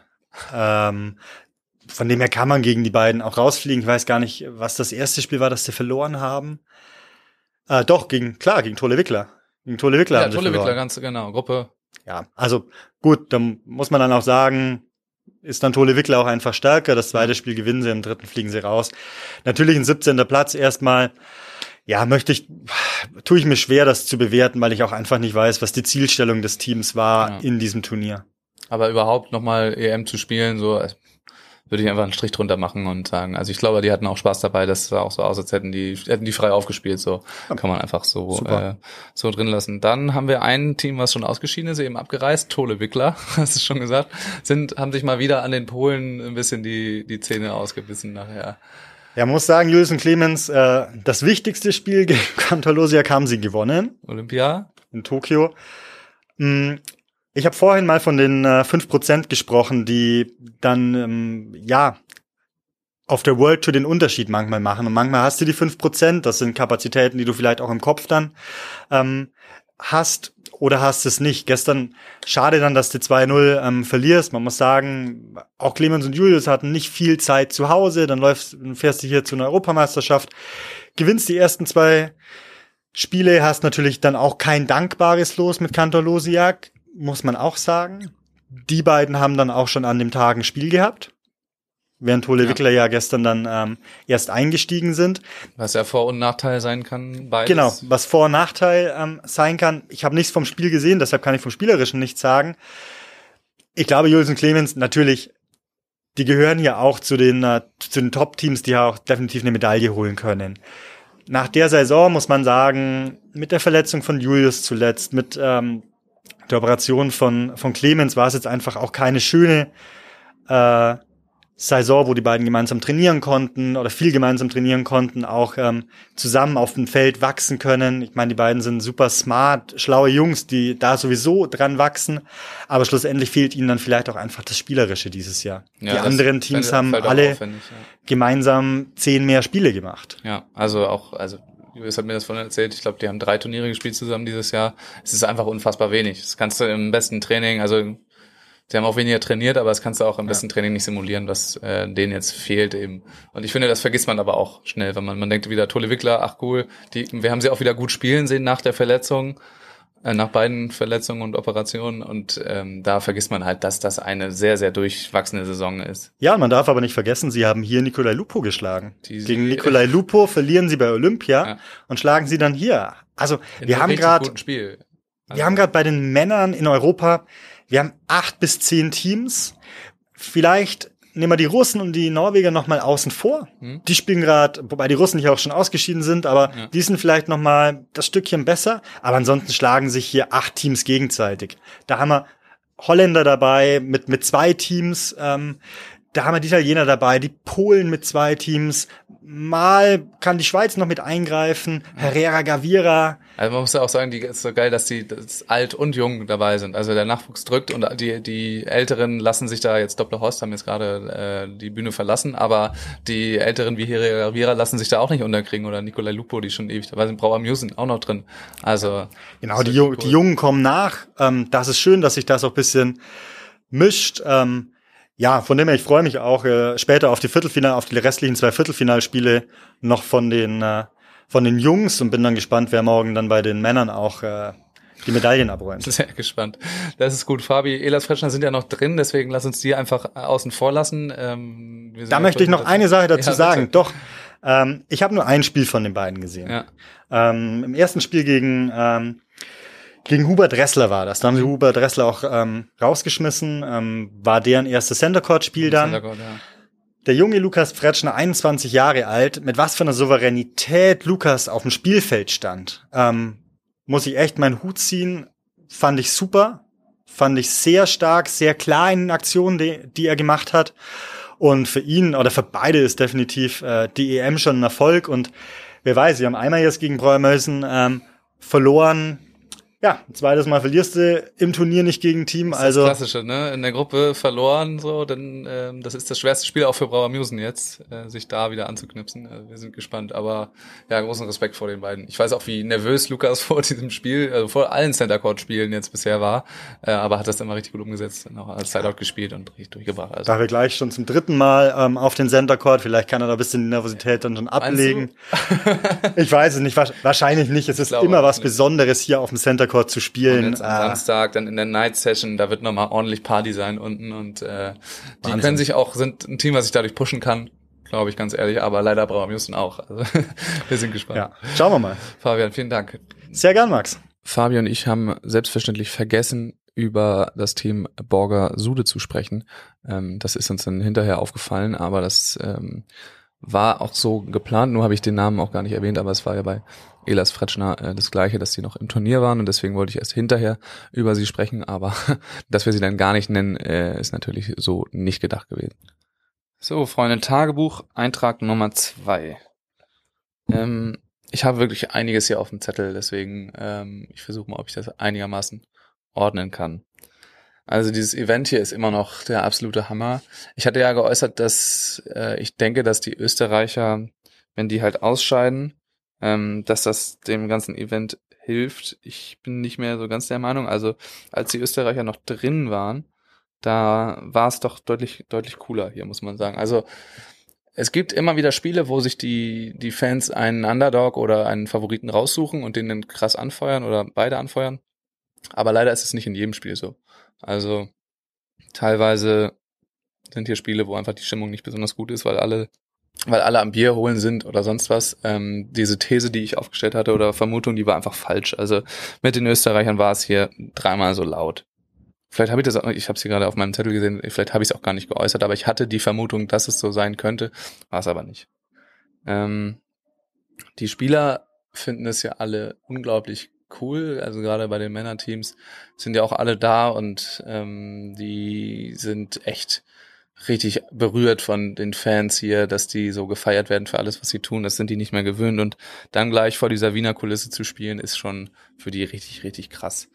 Von dem her kann man gegen die beiden auch rausfliegen. Ich weiß gar nicht, was das erste Spiel war, das sie verloren haben. Doch, gegen Tolle Wickler. Gegen Tolle Wickler. Ja, haben Tolle Wickler, ganz genau, Gruppe. Ja, also gut, dann muss man dann auch sagen, ist dann Tolle Wickler auch einfach stärker. Das zweite Spiel gewinnen sie, im dritten fliegen sie raus. Natürlich ein 17. Platz erstmal. Ja, tue ich mir schwer, das zu bewerten, weil ich auch einfach nicht weiß, was die Zielstellung des Teams war in diesem Turnier. Aber überhaupt nochmal EM zu spielen, so würde ich einfach einen Strich drunter machen und sagen, also ich glaube, die hatten auch Spaß dabei, das sah auch so aus, als hätten die frei aufgespielt, so kann man einfach so drin lassen. Dann haben wir ein Team, was schon ausgeschieden ist, eben abgereist, Tolle Wickler, hast du schon gesagt, haben sich mal wieder an den Polen ein bisschen die Zähne ausgebissen nachher. Ja, muss sagen, Julius und Clemens, das wichtigste Spiel gegen Cantor Losiak haben sie gewonnen. Olympia. In Tokio. Ich habe vorhin mal von den 5% gesprochen, die dann auf der World Tour den Unterschied manchmal machen. Und manchmal hast du die 5%, das sind Kapazitäten, die du vielleicht auch im Kopf dann hast oder hast es nicht. Gestern, schade dann, dass du 2-0 verlierst. Man muss sagen, auch Clemens und Julius hatten nicht viel Zeit zu Hause. Dann fährst du hier zu einer Europameisterschaft, gewinnst die ersten 2 Spiele, hast natürlich dann auch kein dankbares Los mit Cantor Losiak. Muss man auch sagen, die beiden haben dann auch schon an dem Tag ein Spiel gehabt, während Tolle Wickler ja gestern dann erst eingestiegen sind. Was ja Vor- und Nachteil sein kann, beides. Genau, was Vor- und Nachteil sein kann. Ich habe nichts vom Spiel gesehen, deshalb kann ich vom Spielerischen nichts sagen. Ich glaube, Julius und Clemens, natürlich, die gehören ja auch zu den Top-Teams, die ja auch definitiv eine Medaille holen können. nach der Saison muss man sagen, mit der Verletzung von Julius zuletzt, mit der Operation von Clemens war es jetzt einfach auch keine schöne Saison, wo die beiden gemeinsam trainieren konnten oder viel gemeinsam trainieren konnten, auch zusammen auf dem Feld wachsen können. Ich meine, die beiden sind super smart, schlaue Jungs, die da sowieso dran wachsen, aber schlussendlich fehlt ihnen dann vielleicht auch einfach das Spielerische dieses Jahr. Ja, die anderen Teams haben alle gemeinsam 10 mehr Spiele gemacht. Ja, also Julius hat mir das vorhin erzählt, ich glaube, die haben 3 Turniere gespielt zusammen dieses Jahr. Es ist einfach unfassbar wenig. Das kannst du im besten Training, also sie haben auch weniger trainiert, aber das kannst du auch im besten Training nicht simulieren, was denen jetzt fehlt eben. Und ich finde, das vergisst man aber auch schnell, wenn man denkt wieder, Tolle Wickler, ach cool, wir haben sie auch wieder gut spielen sehen nach der Verletzung, nach beiden Verletzungen und Operationen. Und da vergisst man halt, dass das eine sehr, sehr durchwachsene Saison ist. Ja, man darf aber nicht vergessen, sie haben hier Nicolai Lupo geschlagen. Gegen Nicolai Lupo verlieren sie bei Olympia und schlagen sie dann hier. Also wir haben gerade bei den Männern in Europa, wir haben 8 bis 10 Teams. Vielleicht nehmen wir die Russen und die Norweger nochmal außen vor. Hm. Die spielen gerade, wobei die Russen hier auch schon ausgeschieden sind, aber die sind vielleicht nochmal das Stückchen besser. Aber ansonsten schlagen sich hier 8 Teams gegenseitig. Da haben wir Holländer dabei mit 2 Teams. Da haben wir die Italiener dabei, die Polen mit 2 Teams. Mal kann die Schweiz noch mit eingreifen, Herrera, Gavira. Also man muss ja auch sagen, die ist so geil, dass die das alt und jung dabei sind. Also der Nachwuchs drückt und die Älteren lassen sich da jetzt, Doppler-Horst haben jetzt gerade die Bühne verlassen, aber die Älteren wie Herrera, Gavira lassen sich da auch nicht unterkriegen oder Nicolai Lupo, die schon ewig dabei sind, Brauer Musen auch noch drin. Also genau, die Jungen kommen nach. Das ist schön, dass sich das auch ein bisschen mischt. Ja, von dem her, ich freue mich auch später auf die restlichen 2 Viertelfinalspiele noch von den Jungs und bin dann gespannt, wer morgen dann bei den Männern auch die Medaillen abräumt. Sehr gespannt. Das ist gut, Fabi. Elas Fretschner sind ja noch drin, deswegen lass uns die einfach außen vor lassen. Da möchte ich noch eine Sache dazu sagen. Doch, ich habe nur ein Spiel von den beiden gesehen. Ja. Im ersten Spiel gegen Hubert Ressler war das. Da haben sie Hubert Ressler auch rausgeschmissen. War deren erstes Center-Court-Spiel dann. Der junge Lukas Fretschner, 21 Jahre alt, mit was für einer Souveränität Lukas auf dem Spielfeld stand. Muss ich echt meinen Hut ziehen. Fand ich super. Fand ich sehr stark, sehr klar in den Aktionen, die er gemacht hat. Und für ihn oder für beide ist definitiv die EM schon ein Erfolg. Und wer weiß, sie haben einmal jetzt gegen Breuermölsen verloren. Ja, ein zweites Mal verlierst du im Turnier nicht gegen Team. Das ist also das Klassische, ne? In der Gruppe verloren, so, denn das ist das schwerste Spiel auch für Brauer Musen jetzt, sich da wieder anzuknipsen. Wir sind gespannt, aber ja, großen Respekt vor den beiden. Ich weiß auch, wie nervös Lukas vor diesem Spiel, also vor allen Center-Court-Spielen jetzt bisher war, aber hat das immer richtig gut umgesetzt, noch als Sideout gespielt und richtig durchgebracht. Also. Da wir gleich schon zum 3. Mal auf den Center-Court, vielleicht kann er da ein bisschen die Nervosität dann schon ablegen. Ich weiß es nicht, wahrscheinlich nicht. Es ist immer was Besonderes hier auf dem Center-Court zu spielen. Und jetzt am Samstag, dann in der Night Session, da wird nochmal ordentlich Party sein unten und die Wahnsinn. Können sich auch, sind ein Team, was sich dadurch pushen kann, glaube ich, ganz ehrlich, aber leider brauchen wir Houston auch. Also, wir sind gespannt. Ja. Schauen wir mal. Fabian, vielen Dank. Sehr gern, Max. Fabian und ich haben selbstverständlich vergessen, über das Thema Borger Sude zu sprechen. Das ist uns dann hinterher aufgefallen, aber das war auch so geplant, nur habe ich den Namen auch gar nicht erwähnt, aber es war ja bei Elas Fretschner das Gleiche, dass sie noch im Turnier waren und deswegen wollte ich erst hinterher über sie sprechen, aber dass wir sie dann gar nicht nennen, ist natürlich so nicht gedacht gewesen. So, Freunde, Tagebuch, Eintrag Nummer 2. Ich habe wirklich einiges hier auf dem Zettel, deswegen ich versuche mal, ob ich das einigermaßen ordnen kann. Also dieses Event hier ist immer noch der absolute Hammer. Ich hatte ja geäußert, dass ich denke, dass die Österreicher, wenn die halt ausscheiden, dass das dem ganzen Event hilft. Ich bin nicht mehr so ganz der Meinung. Also als die Österreicher noch drin waren, da war es doch deutlich cooler hier, muss man sagen. Also es gibt immer wieder Spiele, wo sich die Fans einen Underdog oder einen Favoriten raussuchen und den dann krass anfeuern oder beide anfeuern. Aber leider ist es nicht in jedem Spiel so. Also teilweise sind hier Spiele, wo einfach die Stimmung nicht besonders gut ist, weil alle am Bier holen sind oder sonst was. Diese These, die ich aufgestellt hatte oder Vermutung, die war einfach falsch. Also mit den Österreichern war es hier dreimal so laut. Vielleicht habe ich das auch, ich habe es hier gerade auf meinem Zettel gesehen, vielleicht habe ich es auch gar nicht geäußert, aber ich hatte die Vermutung, dass es so sein könnte, war es aber nicht. Die Spieler finden es ja alle unglaublich cool, also gerade bei den Männerteams sind ja auch alle da und die sind echt richtig berührt von den Fans hier, dass die so gefeiert werden für alles, was sie tun. Das sind die nicht mehr gewöhnt und dann gleich vor dieser Wiener Kulisse zu spielen, ist schon für die richtig, richtig krass.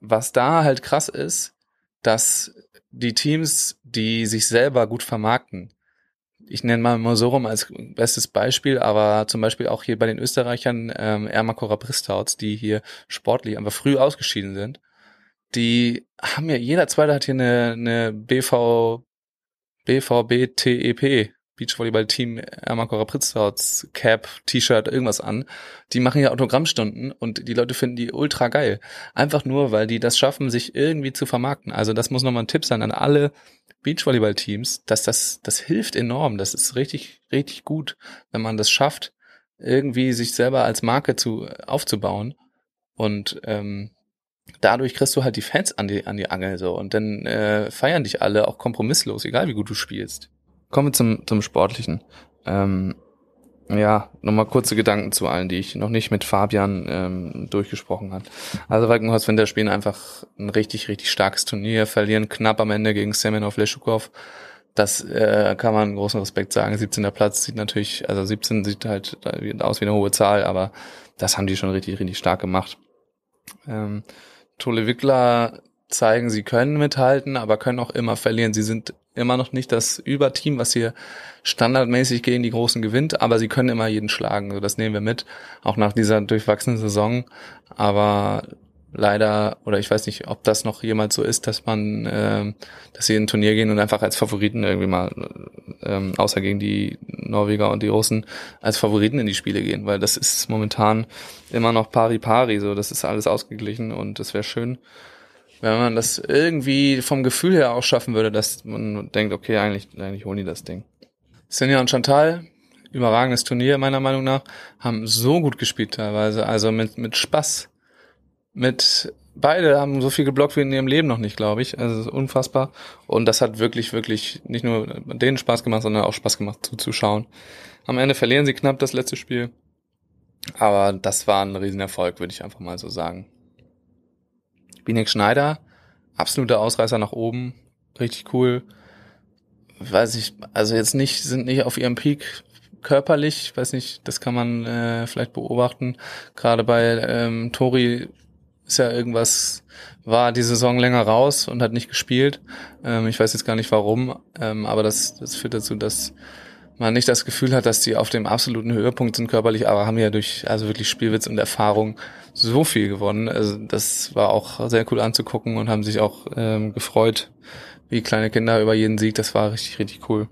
Was da halt krass ist, dass die Teams, die sich selber gut vermarkten, ich nenne mal Morsorum als bestes Beispiel, aber zum Beispiel auch hier bei den Österreichern Ermakora Bristauts, die hier sportlich einfach früh ausgeschieden sind, die haben ja, jeder Zweite hat hier eine BVB-TEP, Beachvolleyball-Team Ermakora Bristauts, Cap, T-Shirt, irgendwas an. Die machen ja Autogrammstunden und die Leute finden die ultra geil. Einfach nur, weil die das schaffen, sich irgendwie zu vermarkten. Also das muss nochmal ein Tipp sein an alle Beachvolleyball-Teams, dass das hilft enorm. Das ist richtig, richtig gut, wenn man das schafft, irgendwie sich selber als Marke aufzubauen. Und dadurch kriegst du halt die Fans an die Angel so. Und dann feiern dich alle auch kompromisslos, egal wie gut du spielst. Kommen wir zum Sportlichen. Nochmal kurze Gedanken zu allen, die ich noch nicht mit Fabian durchgesprochen habe. Also Walkenhorst Winter spielen einfach ein richtig, richtig starkes Turnier, verlieren knapp am Ende gegen Semenov Leschukov. Das kann man großen Respekt sagen. 17. Platz sieht natürlich, also 17 sieht halt aus wie eine hohe Zahl, aber das haben die schon richtig, richtig stark gemacht. Tolle Wickler zeigen, sie können mithalten, aber können auch immer verlieren. Sie sind immer noch nicht das Überteam, was hier standardmäßig gegen die Großen gewinnt, aber sie können immer jeden schlagen. So, das nehmen wir mit, auch nach dieser durchwachsenen Saison. Aber leider, oder ich weiß nicht, ob das noch jemals so ist, dass sie in ein Turnier gehen und einfach als Favoriten irgendwie mal, außer gegen die Norweger und die Russen, als Favoriten in die Spiele gehen, weil das ist momentan immer noch pari-pari, so, das ist alles ausgeglichen und das wäre schön, wenn man das irgendwie vom Gefühl her auch schaffen würde, dass man denkt, okay, eigentlich holen die das Ding. Sinja und Chantal, überragendes Turnier meiner Meinung nach, haben so gut gespielt teilweise, also mit Spaß. Beide haben so viel geblockt wie in ihrem Leben noch nicht, glaube ich. Also das ist unfassbar. Und das hat wirklich, wirklich nicht nur denen Spaß gemacht, sondern auch Spaß gemacht zuzuschauen. Am Ende verlieren sie knapp das letzte Spiel. Aber das war ein Riesenerfolg, würde ich einfach mal so sagen. Binek Schneider, absoluter Ausreißer nach oben. Richtig cool. Weiß ich, also jetzt nicht, sind nicht auf ihrem Peak körperlich, weiß nicht, das kann man vielleicht beobachten. Gerade bei Tori ist ja irgendwas, war die Saison länger raus und hat nicht gespielt. Ich weiß jetzt gar nicht warum, aber das führt dazu, dass man nicht das Gefühl hat, dass die auf dem absoluten Höhepunkt sind körperlich, aber haben ja durch also wirklich Spielwitz und Erfahrung so viel gewonnen. Also das war auch sehr cool anzugucken und haben sich auch gefreut, wie kleine Kinder über jeden Sieg. Das war richtig, richtig cool.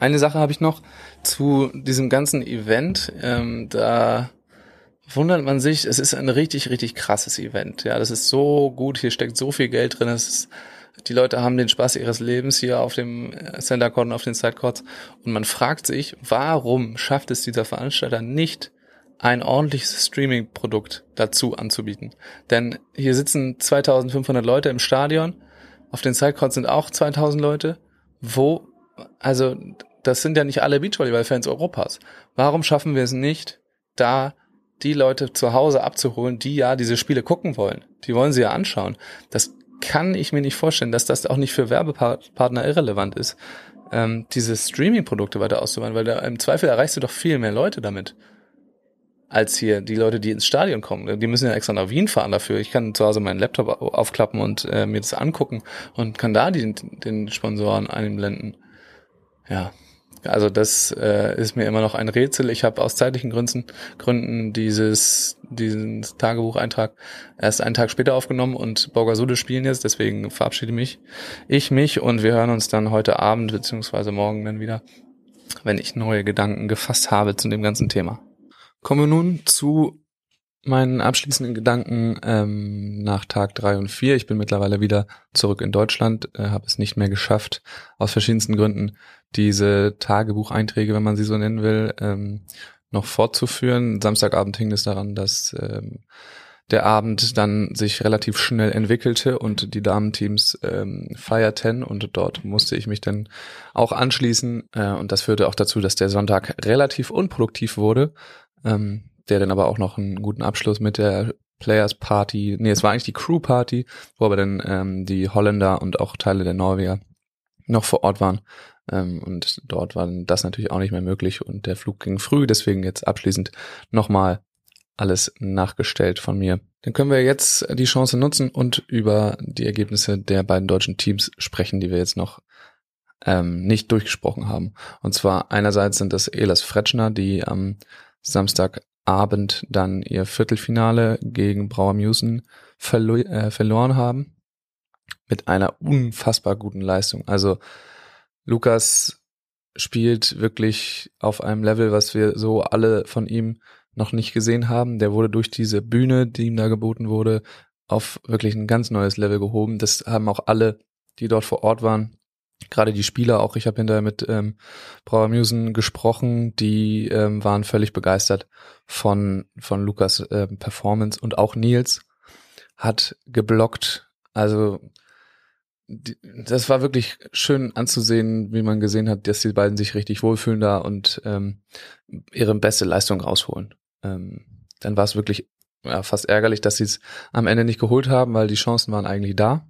Eine Sache habe ich noch zu diesem ganzen Event. Da wundert man sich, es ist ein richtig, richtig krasses Event. Ja, das ist so gut, hier steckt so viel Geld drin. Die Leute haben den Spaß ihres Lebens hier auf dem Center Court und auf den Side Courts. Und man fragt sich, warum schafft es dieser Veranstalter nicht, ein ordentliches Streaming-Produkt dazu anzubieten? Denn hier sitzen 2500 Leute im Stadion, auf den Side Courts sind auch 2000 Leute. Also das sind ja nicht alle Beachvolleyball-Fans Europas. Warum schaffen wir es nicht, da die Leute zu Hause abzuholen, die ja diese Spiele gucken wollen? Die wollen sie ja anschauen. Das kann ich mir nicht vorstellen, dass das auch nicht für Werbepartner irrelevant ist, diese Streaming-Produkte weiter auszubauen, weil da im Zweifel erreichst du doch viel mehr Leute damit, als hier die Leute, die ins Stadion kommen. Die müssen ja extra nach Wien fahren dafür. Ich kann zu Hause meinen Laptop aufklappen und mir das angucken und kann da den Sponsoren einblenden. Ja, also das ist mir immer noch ein Rätsel. Ich habe aus zeitlichen Gründen diesen Tagebucheintrag erst einen Tag später aufgenommen und Borgasude spielen jetzt, deswegen verabschiede ich mich und wir hören uns dann heute Abend bzw. morgen dann wieder, wenn ich neue Gedanken gefasst habe zu dem ganzen Thema. Kommen wir nun zu meinen abschließenden Gedanken nach Tag 3 und 4. Ich bin mittlerweile wieder zurück in Deutschland, habe es nicht mehr geschafft, aus verschiedensten Gründen diese Tagebucheinträge, wenn man sie so nennen will, noch fortzuführen. Samstagabend hing es daran, dass der Abend dann sich relativ schnell entwickelte und die Damenteams feierten und dort musste ich mich dann auch anschließen und das führte auch dazu, dass der Sonntag relativ unproduktiv wurde, der dann aber auch noch einen guten Abschluss mit der Players Party, nee, es war eigentlich die Crew Party, wo aber dann die Holländer und auch Teile der Norweger noch vor Ort waren und dort war das natürlich auch nicht mehr möglich und der Flug ging früh, deswegen jetzt abschließend nochmal alles nachgestellt von mir. Dann können wir jetzt die Chance nutzen und über die Ergebnisse der beiden deutschen Teams sprechen, die wir jetzt noch nicht durchgesprochen haben. Und zwar einerseits sind das Elas Fretschner, die am Samstagabend dann ihr Viertelfinale gegen Brauermüssen verloren haben. Mit einer unfassbar guten Leistung. Also Lukas spielt wirklich auf einem Level, was wir so alle von ihm noch nicht gesehen haben. Der wurde durch diese Bühne, die ihm da geboten wurde, auf wirklich ein ganz neues Level gehoben. Das haben auch alle, die dort vor Ort waren, gerade die Spieler auch. Ich habe hinterher mit Brauermüssen gesprochen, die waren völlig begeistert von Lukas Performance und auch Nils hat geblockt. Also das war wirklich schön anzusehen, wie man gesehen hat, dass die beiden sich richtig wohlfühlen da und ihre beste Leistung rausholen. Dann war es wirklich fast ärgerlich, dass sie es am Ende nicht geholt haben, weil die Chancen waren eigentlich da.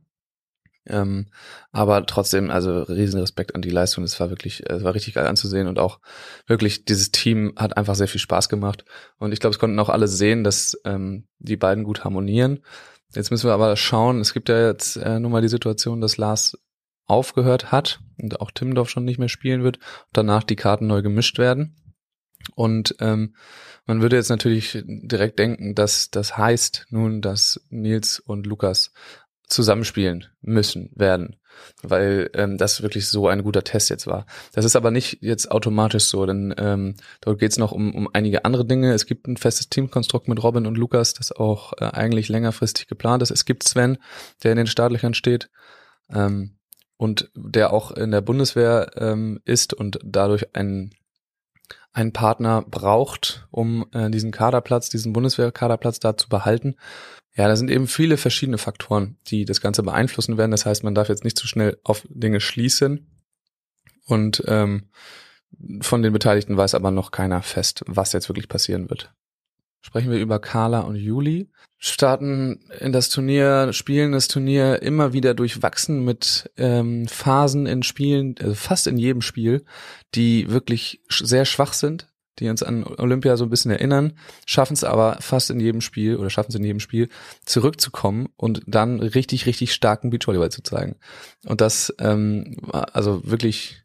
Aber trotzdem, also riesen Respekt an die Leistung. Es war richtig geil anzusehen und auch wirklich dieses Team hat einfach sehr viel Spaß gemacht. Und ich glaube, es konnten auch alle sehen, dass die beiden gut harmonieren. Jetzt müssen wir aber schauen, es gibt ja jetzt nun mal die Situation, dass Lars aufgehört hat und auch Timmendorf schon nicht mehr spielen wird, danach die Karten neu gemischt werden. Und man würde jetzt natürlich direkt denken, dass das heißt nun, dass Nils und Lukas zusammenspielen werden, weil das wirklich so ein guter Test jetzt war. Das ist aber nicht jetzt automatisch so, denn dort geht es noch um einige andere Dinge. Es gibt ein festes Teamkonstrukt mit Robin und Lukas, das auch eigentlich längerfristig geplant ist. Es gibt Sven, der in den Startlöchern steht und der auch in der Bundeswehr ist und dadurch einen Partner braucht, um diesen Bundeswehrkaderplatz da zu behalten. Ja, da sind eben viele verschiedene Faktoren, die das Ganze beeinflussen werden. Das heißt, man darf jetzt nicht zu schnell auf Dinge schließen. Und von den Beteiligten weiß aber noch keiner fest, was jetzt wirklich passieren wird. Sprechen wir über Carla und Juli. Starten in das Turnier, spielen das Turnier immer wieder durchwachsen mit Phasen in Spielen, fast in jedem Spiel, die wirklich sehr schwach sind, die uns an Olympia so ein bisschen erinnern, schaffen es in jedem Spiel zurückzukommen und dann richtig, richtig starken Beachvolleyball zu zeigen. Und das, also wirklich,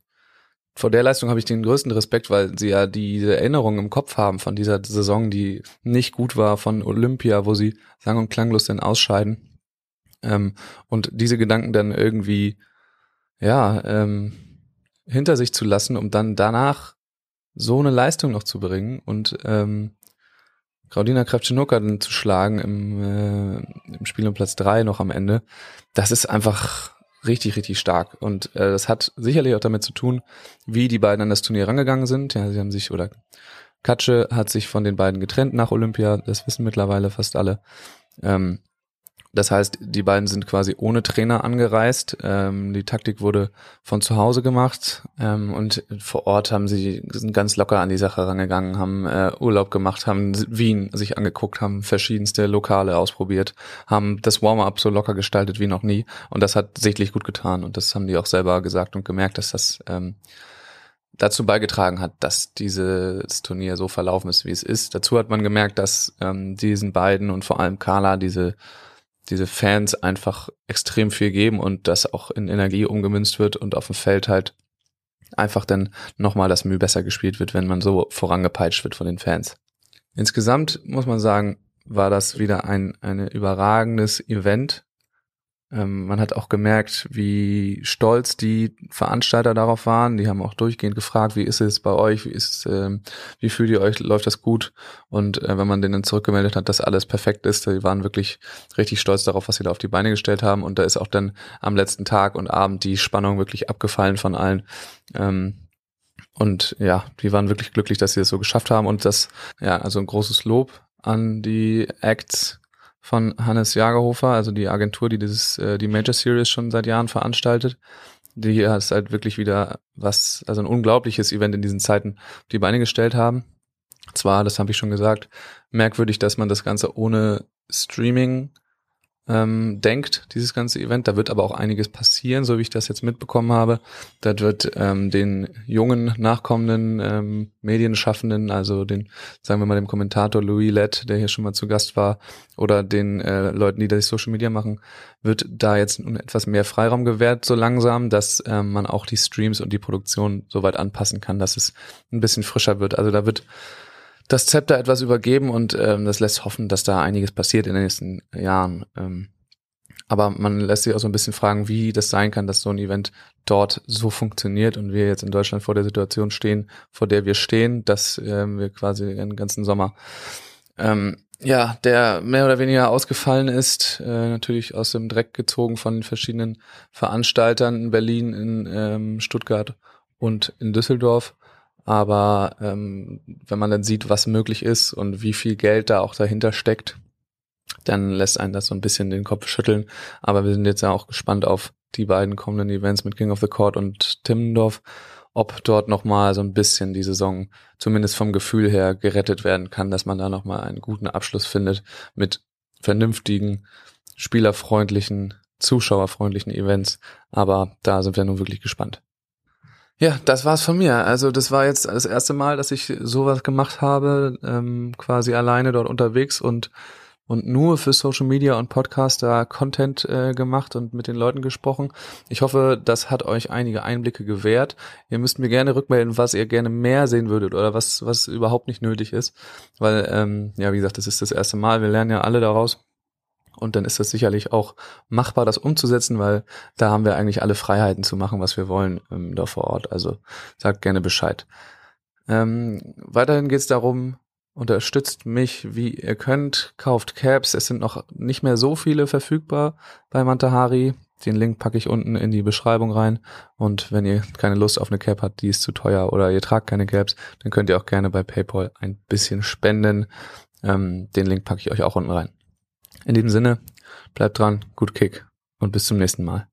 vor der Leistung habe ich den größten Respekt, weil sie ja diese Erinnerung im Kopf haben von dieser Saison, die nicht gut war, von Olympia, wo sie sang- und klanglos dann ausscheiden. Und diese Gedanken dann irgendwie, hinter sich zu lassen, um dann danach so eine Leistung noch zu bringen und Claudina Kravtschenowka dann zu schlagen im Spiel um Platz 3 noch am Ende, das ist einfach richtig, richtig stark. Und das hat sicherlich auch damit zu tun, wie die beiden an das Turnier rangegangen sind. Ja, Katsche hat sich von den beiden getrennt nach Olympia, das wissen mittlerweile fast alle. Das heißt, die beiden sind quasi ohne Trainer angereist. Die Taktik wurde von zu Hause gemacht und vor Ort sind ganz locker an die Sache rangegangen, haben Urlaub gemacht, haben Wien sich angeguckt, haben verschiedenste Lokale ausprobiert, haben das Warm-up so locker gestaltet wie noch nie und das hat sichtlich gut getan und das haben die auch selber gesagt und gemerkt, dass das dazu beigetragen hat, dass dieses Turnier so verlaufen ist, wie es ist. Dazu hat man gemerkt, dass diesen beiden und vor allem Carla diese Fans einfach extrem viel geben und das auch in Energie umgemünzt wird und auf dem Feld halt einfach dann nochmal das Mühe besser gespielt wird, wenn man so vorangepeitscht wird von den Fans. Insgesamt muss man sagen, war das wieder ein überragendes Event. Man hat auch gemerkt, wie stolz die Veranstalter darauf waren. Die haben auch durchgehend gefragt, wie ist es bei euch, wie fühlt ihr euch, läuft das gut? Und wenn man denen zurückgemeldet hat, dass alles perfekt ist, die waren wirklich richtig stolz darauf, was sie da auf die Beine gestellt haben. Und da ist auch dann am letzten Tag und Abend die Spannung wirklich abgefallen von allen. Und ja, die waren wirklich glücklich, dass sie das so geschafft haben. Und das, ja, also ein großes Lob an die Acts, von Hannes Jagerhofer, also die Agentur, die die Major Series schon seit Jahren veranstaltet. Die ist halt wirklich wieder also ein unglaubliches Event in diesen Zeiten, die Beine gestellt haben. Zwar, das habe ich schon gesagt, merkwürdig, dass man das Ganze ohne Streaming denkt, dieses ganze Event. Da wird aber auch einiges passieren, so wie ich das jetzt mitbekommen habe. Da wird den jungen, nachkommenden Medienschaffenden, also den, sagen wir mal, dem Kommentator Louis Lett, der hier schon mal zu Gast war, oder den Leuten, die das Social Media machen, wird da jetzt etwas mehr Freiraum gewährt, so langsam, dass man auch die Streams und die Produktion so weit anpassen kann, dass es ein bisschen frischer wird. Also da wird das Zepter etwas übergeben und das lässt hoffen, dass da einiges passiert in den nächsten Jahren. Aber man lässt sich auch so ein bisschen fragen, wie das sein kann, dass so ein Event dort so funktioniert und wir jetzt in Deutschland vor der Situation stehen, vor der wir stehen, dass wir quasi den ganzen Sommer der mehr oder weniger ausgefallen ist, natürlich aus dem Dreck gezogen von den verschiedenen Veranstaltern in Berlin, in Stuttgart und in Düsseldorf. Aber wenn man dann sieht, was möglich ist und wie viel Geld da auch dahinter steckt, dann lässt einen das so ein bisschen den Kopf schütteln. Aber wir sind jetzt ja auch gespannt auf die beiden kommenden Events mit King of the Court und Timmendorf, ob dort nochmal so ein bisschen die Saison zumindest vom Gefühl her gerettet werden kann, dass man da nochmal einen guten Abschluss findet mit vernünftigen, spielerfreundlichen, zuschauerfreundlichen Events. Aber da sind wir nun wirklich gespannt. Ja, das war's von mir. Also das war jetzt das erste Mal, dass ich sowas gemacht habe, quasi alleine dort unterwegs und nur für Social Media und Podcast da Content gemacht und mit den Leuten gesprochen. Ich hoffe, das hat euch einige Einblicke gewährt. Ihr müsst mir gerne rückmelden, was ihr gerne mehr sehen würdet oder was überhaupt nicht nötig ist, weil wie gesagt, das ist das erste Mal. Wir lernen ja alle daraus. Und dann ist das sicherlich auch machbar, das umzusetzen, weil da haben wir eigentlich alle Freiheiten zu machen, was wir wollen da vor Ort. Also sagt gerne Bescheid. Weiterhin geht es darum, unterstützt mich, wie ihr könnt. Kauft Caps. Es sind noch nicht mehr so viele verfügbar bei Manta Hari. Den Link packe ich unten in die Beschreibung rein. Und wenn ihr keine Lust auf eine Cap habt, die ist zu teuer oder ihr tragt keine Caps, dann könnt ihr auch gerne bei PayPal ein bisschen spenden. Den Link packe ich euch auch unten rein. In diesem Sinne, bleibt dran, gut Kick und bis zum nächsten Mal.